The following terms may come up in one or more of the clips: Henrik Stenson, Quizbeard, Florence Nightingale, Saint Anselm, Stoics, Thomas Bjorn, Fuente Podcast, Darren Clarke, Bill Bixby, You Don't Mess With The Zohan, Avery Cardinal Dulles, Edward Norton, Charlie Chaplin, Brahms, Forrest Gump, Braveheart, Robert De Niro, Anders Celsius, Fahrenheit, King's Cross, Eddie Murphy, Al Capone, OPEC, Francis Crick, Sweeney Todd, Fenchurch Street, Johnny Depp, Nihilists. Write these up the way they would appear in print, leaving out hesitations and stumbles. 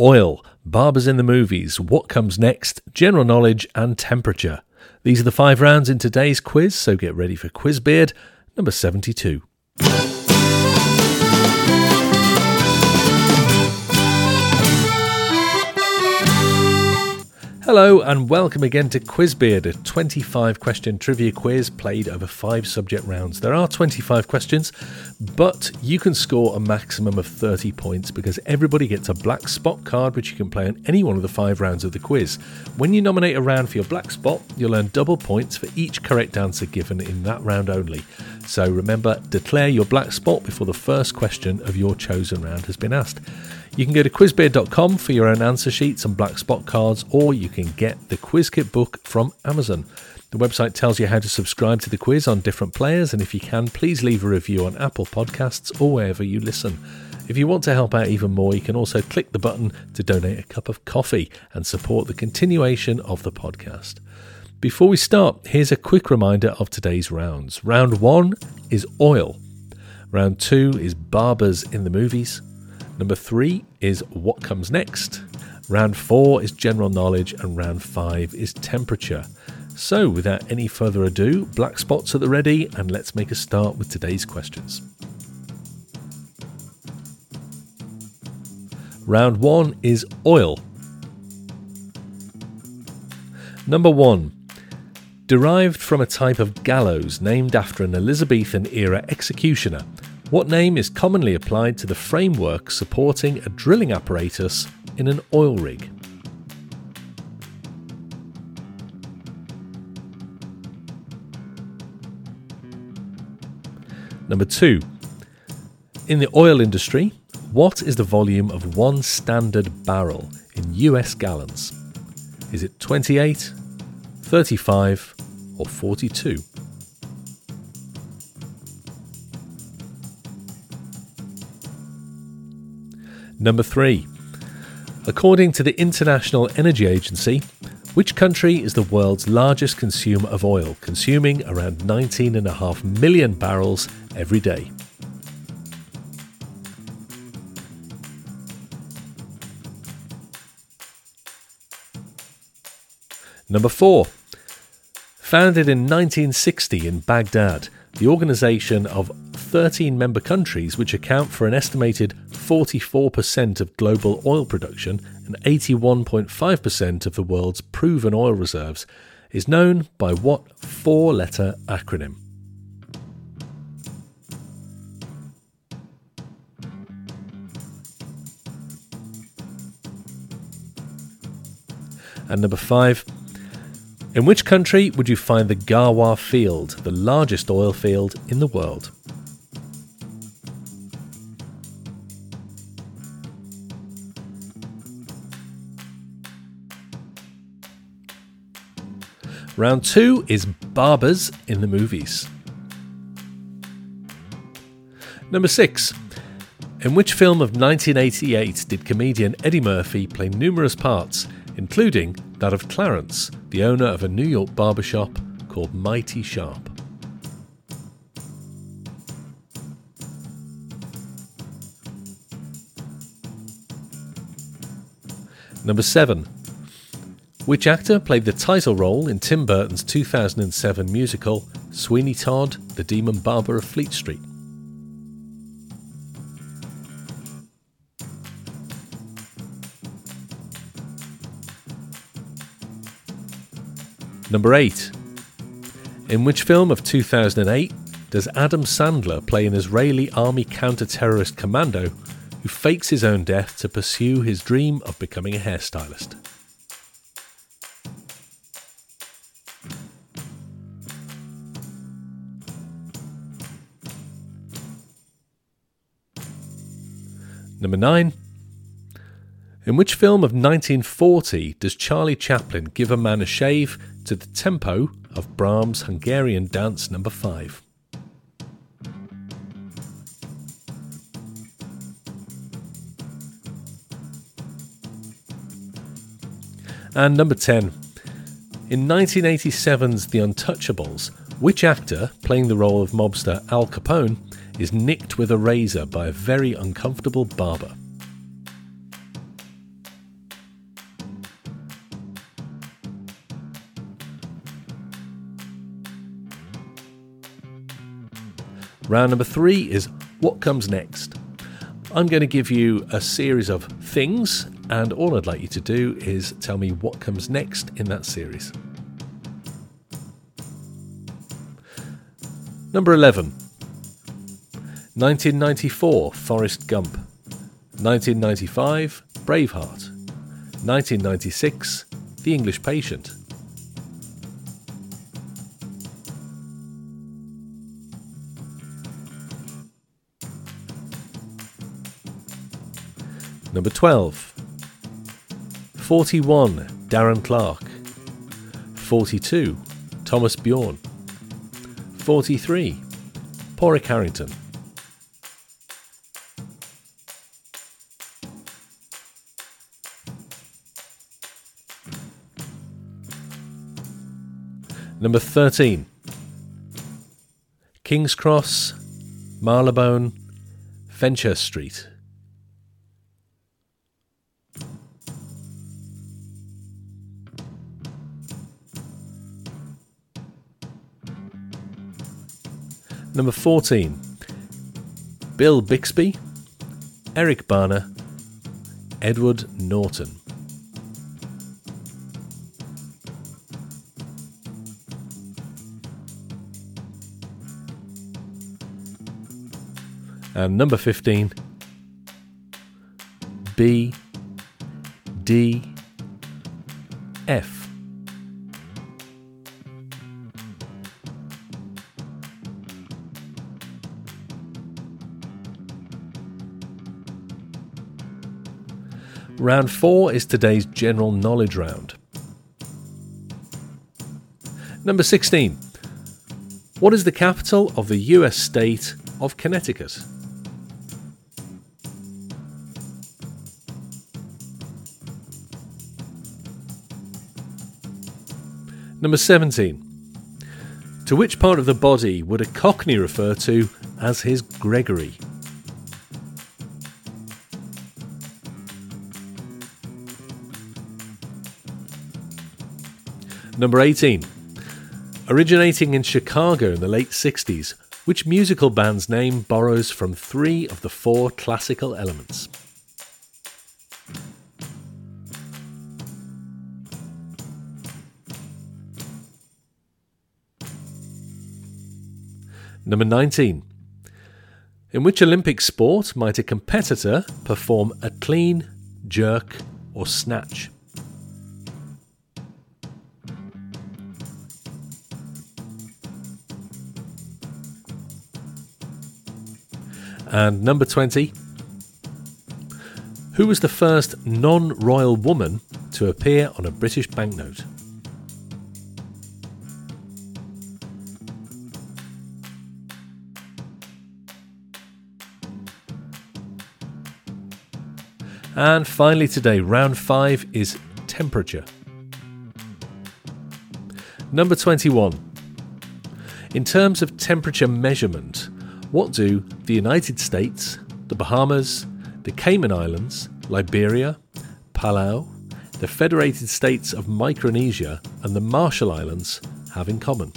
oil, barbers in the movies, what comes next, general knowledge and temperature. These are the 5 rounds in today's quiz, so get ready for Quizbeard number 72. Hello and welcome again to Quizbeard, a 25-question trivia quiz played over 5 subject rounds. There are 25 questions, but you can score a maximum of 30 points because everybody gets a black spot card which you can play on any one of the 5 rounds of the quiz. When you nominate a round for your black spot, you'll earn double points for each correct answer given in that round only. So remember, declare your black spot before the first question of your chosen round has been asked. You can go to quizbeard.com for your own answer sheets and black spot cards, or you can get the quiz kit book from Amazon. The website tells you how to subscribe to the quiz on different players, and if you can, please leave a review on Apple Podcasts or wherever you listen. If you want to help out even more, you can also click the button to donate a cup of coffee and support the continuation of the podcast. Before we start, here's a quick reminder of today's rounds. Round 1 is oil. Round 2 is barbers in the movies. Number 3 is what comes next. Round 4 is general knowledge, and round 5 is temperature. So without any further ado, black spots at the ready, and let's make a start with today's questions. Round 1 is oil. Number 1. Derived from a type of gallows named after an Elizabethan-era executioner, what name is commonly applied to the framework supporting a drilling apparatus in an oil rig? Number 2. In the oil industry, what is the volume of one standard barrel in US gallons? Is it 28, 35, or 42? Number 3. According to the International Energy Agency, which country is the world's largest consumer of oil, consuming around 19.5 million barrels every day? Number 4. Founded in 1960 in Baghdad, the organisation of 13 member countries, which account for an estimated 44% of global oil production and 81.5% of the world's proven oil reserves, is known by what 4-letter acronym? And number 5. In which country would you find the Ghawar Field, the largest oil field in the world? Round 2 is barbers in the movies. Number 6. In which film of 1988 did comedian Eddie Murphy play numerous parts, including that of Clarence, the owner of a New York barbershop called Mighty Sharp? Number 7. Which actor played the title role in Tim Burton's 2007 musical Sweeney Todd, the Demon Barber of Fleet Street? Number 8. In which film of 2008 does Adam Sandler play an Israeli army counter-terrorist commando who fakes his own death to pursue his dream of becoming a hairstylist? Number 9. In which film of 1940 does Charlie Chaplin give a man a shave to the tempo of Brahms' Hungarian Dance number 5? And number 10. In 1987's The Untouchables, which actor, playing the role of mobster Al Capone, is nicked with a razor by a very uncomfortable barber? Round number three is what comes next. I'm going to give you a series of things, and all I'd like you to do is tell me what comes next in that series. Number 11. 1994, Forrest Gump. 1995, Braveheart. 1996, The English Patient. Number 12. 41, Darren Clarke. 42, Thomas Bjorn. 43, Padraig Harrington. Number 13. King's Cross, Marylebone, Fenchurch Street. Number 14. Bill Bixby, Eric Bana, Edward Norton. And number 15. B. D. F. Round 4 is today's general knowledge round. Number 16. What is the capital of the US state of Connecticut? Number 17. To which part of the body would a Cockney refer to as his Gregory? Number 18. Originating in Chicago in the late 60s, which musical band's name borrows from three of the four classical elements? Number 19. In which Olympic sport might a competitor perform a clean, jerk, or snatch? And number 20, who was the first non-royal woman to appear on a British banknote? And finally today, round 5 is temperature. Number 21, in terms of temperature measurement, what do the United States, the Bahamas, the Cayman Islands, Liberia, Palau, the Federated States of Micronesia and the Marshall Islands have in common?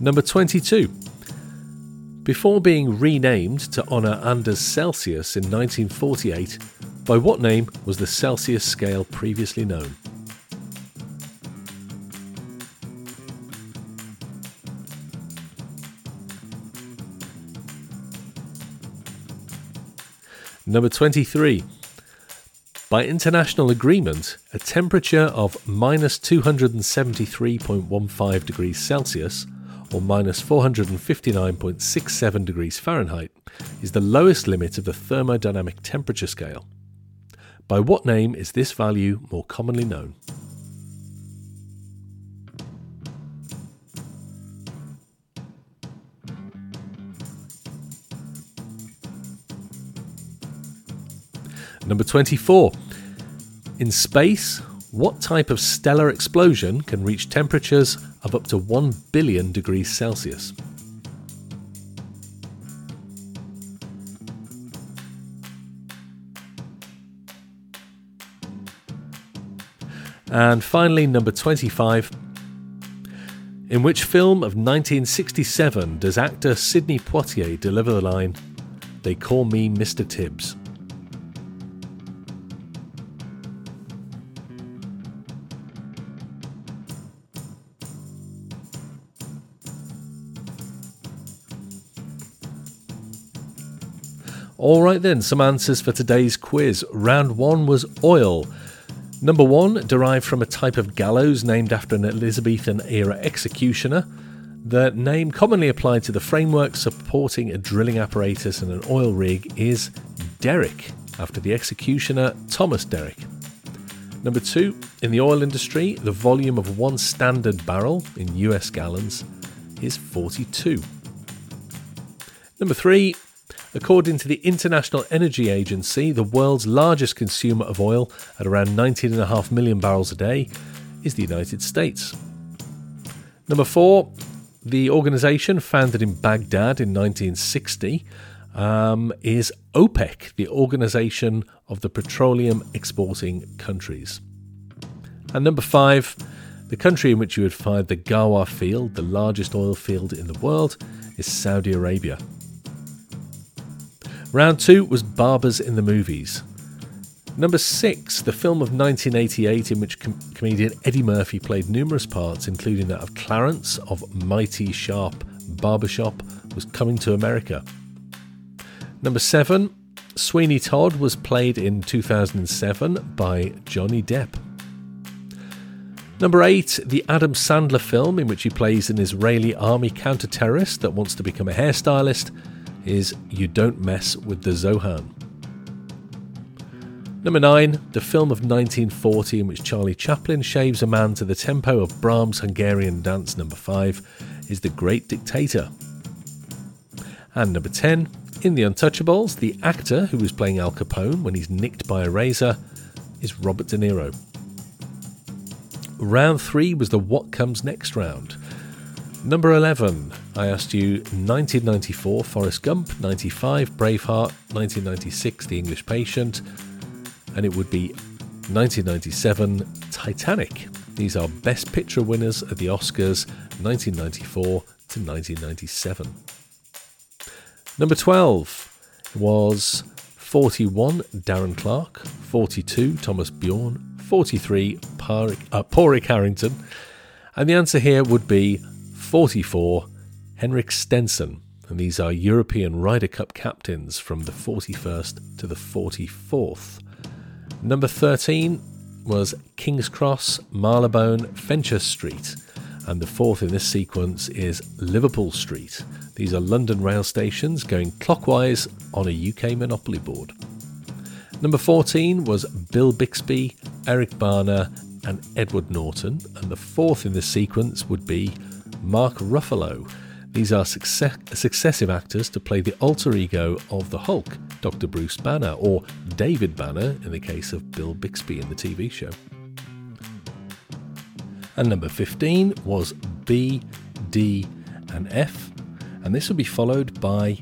Number 22. Before being renamed to honour Anders Celsius in 1948, by what name was the Celsius scale previously known? Number 23. By international agreement, a temperature of minus 273.15 degrees Celsius or minus 459.67 degrees Fahrenheit is the lowest limit of the thermodynamic temperature scale. By what name is this value more commonly known? Number 24. In space, what type of stellar explosion can reach temperatures of up to 1 billion degrees Celsius? And finally, number 25. In which film of 1967 does actor Sidney Poitier deliver the line, "They call me Mr. Tibbs"? Alright then, some answers for today's quiz. Round 1 was oil. Number 1, derived from a type of gallows named after an Elizabethan-era executioner. The name commonly applied to the framework supporting a drilling apparatus and an oil rig is derrick, after the executioner Thomas Derrick. Number 2, in the oil industry, the volume of one standard barrel, in US gallons, is 42. Number 3, according to the International Energy Agency, the world's largest consumer of oil, at around 19.5 million barrels a day, is the United States. Number 4, the organisation founded in Baghdad in 1960 is OPEC, the organisation of the petroleum exporting countries. And number 5, the country in which you would find the Ghawar Field, the largest oil field in the world, is Saudi Arabia. Round 2 was barbers in the movies. Number 6, the film of 1988 in which comedian Eddie Murphy played numerous parts, including that of Clarence of Mighty Sharp Barbershop, was Coming to America. Number 7, Sweeney Todd was played in 2007 by Johnny Depp. Number 8, the Adam Sandler film in which he plays an Israeli army counter-terrorist that wants to become a hairstylist, is You Don't Mess With The Zohan. Number 9, the film of 1940 in which Charlie Chaplin shaves a man to the tempo of Brahms' Hungarian Dance number 5 is The Great Dictator. And number 10, in The Untouchables, the actor who was playing Al Capone when he's nicked by a razor is Robert De Niro. Round 3 was the What Comes Next round. Number 11, I asked you 1994 Forrest Gump, 95 Braveheart, 1996 The English Patient, and it would be 1997 Titanic. These are Best Picture winners at the Oscars 1994 to 1997. Number 12 was 41 Darren Clarke, 42 Thomas Bjorn, 43 Padraig Harrington, and the answer here would be 44, Henrik Stenson, and these are European Ryder Cup captains from the 41st to the 44th. Number 13 was King's Cross, Marylebone, Fenchurch Street, and the fourth in this sequence is Liverpool Street. These are London rail stations going clockwise on a UK Monopoly board. Number 14 was Bill Bixby, Eric Bana, and Edward Norton, and the fourth in this sequence would be Mark Ruffalo. These are successive actors to play the alter ego of the Hulk, Dr. Bruce Banner, or David Banner in the case of Bill Bixby in the TV show. And number 15 was B, D, and F, and this will be followed by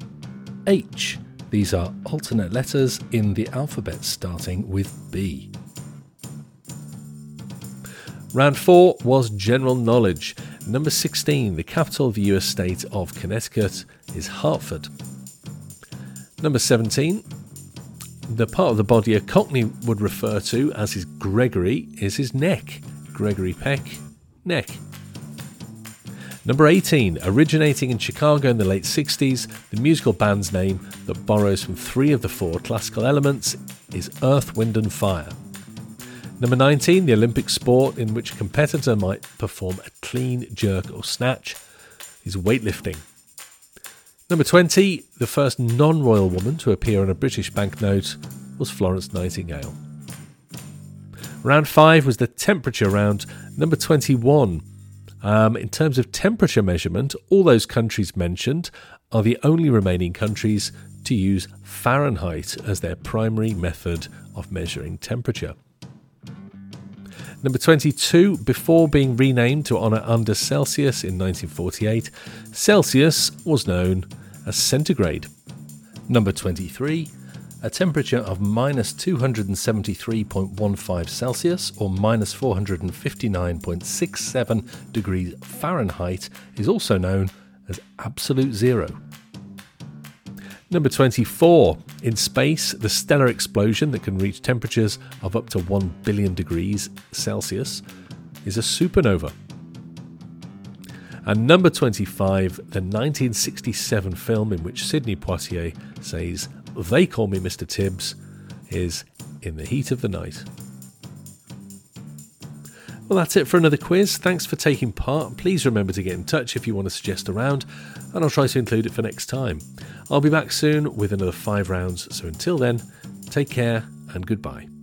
H. These are alternate letters in the alphabet starting with B. Round 4 was general knowledge. Number 16, the capital of the US state of Connecticut is Hartford. Number 17, the part of the body a Cockney would refer to as his Gregory is his neck. Gregory Peck, neck. Number 18, originating in Chicago in the late 60s, the musical band's name that borrows from three of the four classical elements is Earth, Wind and Fire. Number 19, the Olympic sport in which a competitor might perform a clean, jerk or snatch is weightlifting. Number 20, the first non-royal woman to appear on a British banknote was Florence Nightingale. Round 5 was the temperature round. Number 21, in terms of temperature measurement, all those countries mentioned are the only remaining countries to use Fahrenheit as their primary method of measuring temperature. Number 22, before being renamed to honour Anders Celsius in 1948, Celsius was known as centigrade. Number 23, a temperature of minus 273.15 Celsius or minus 459.67 degrees Fahrenheit is also known as absolute zero. Number 24. In space, the stellar explosion that can reach temperatures of up to 1 billion degrees Celsius is a supernova. And number 25, the 1967 film in which Sidney Poitier says, "They call me Mr. Tibbs," is In the Heat of the Night. Well, that's it for another quiz. Thanks for taking part. Please remember to get in touch if you want to suggest a round, and I'll try to include it for next time. I'll be back soon with another 5 rounds, so until then, take care and goodbye.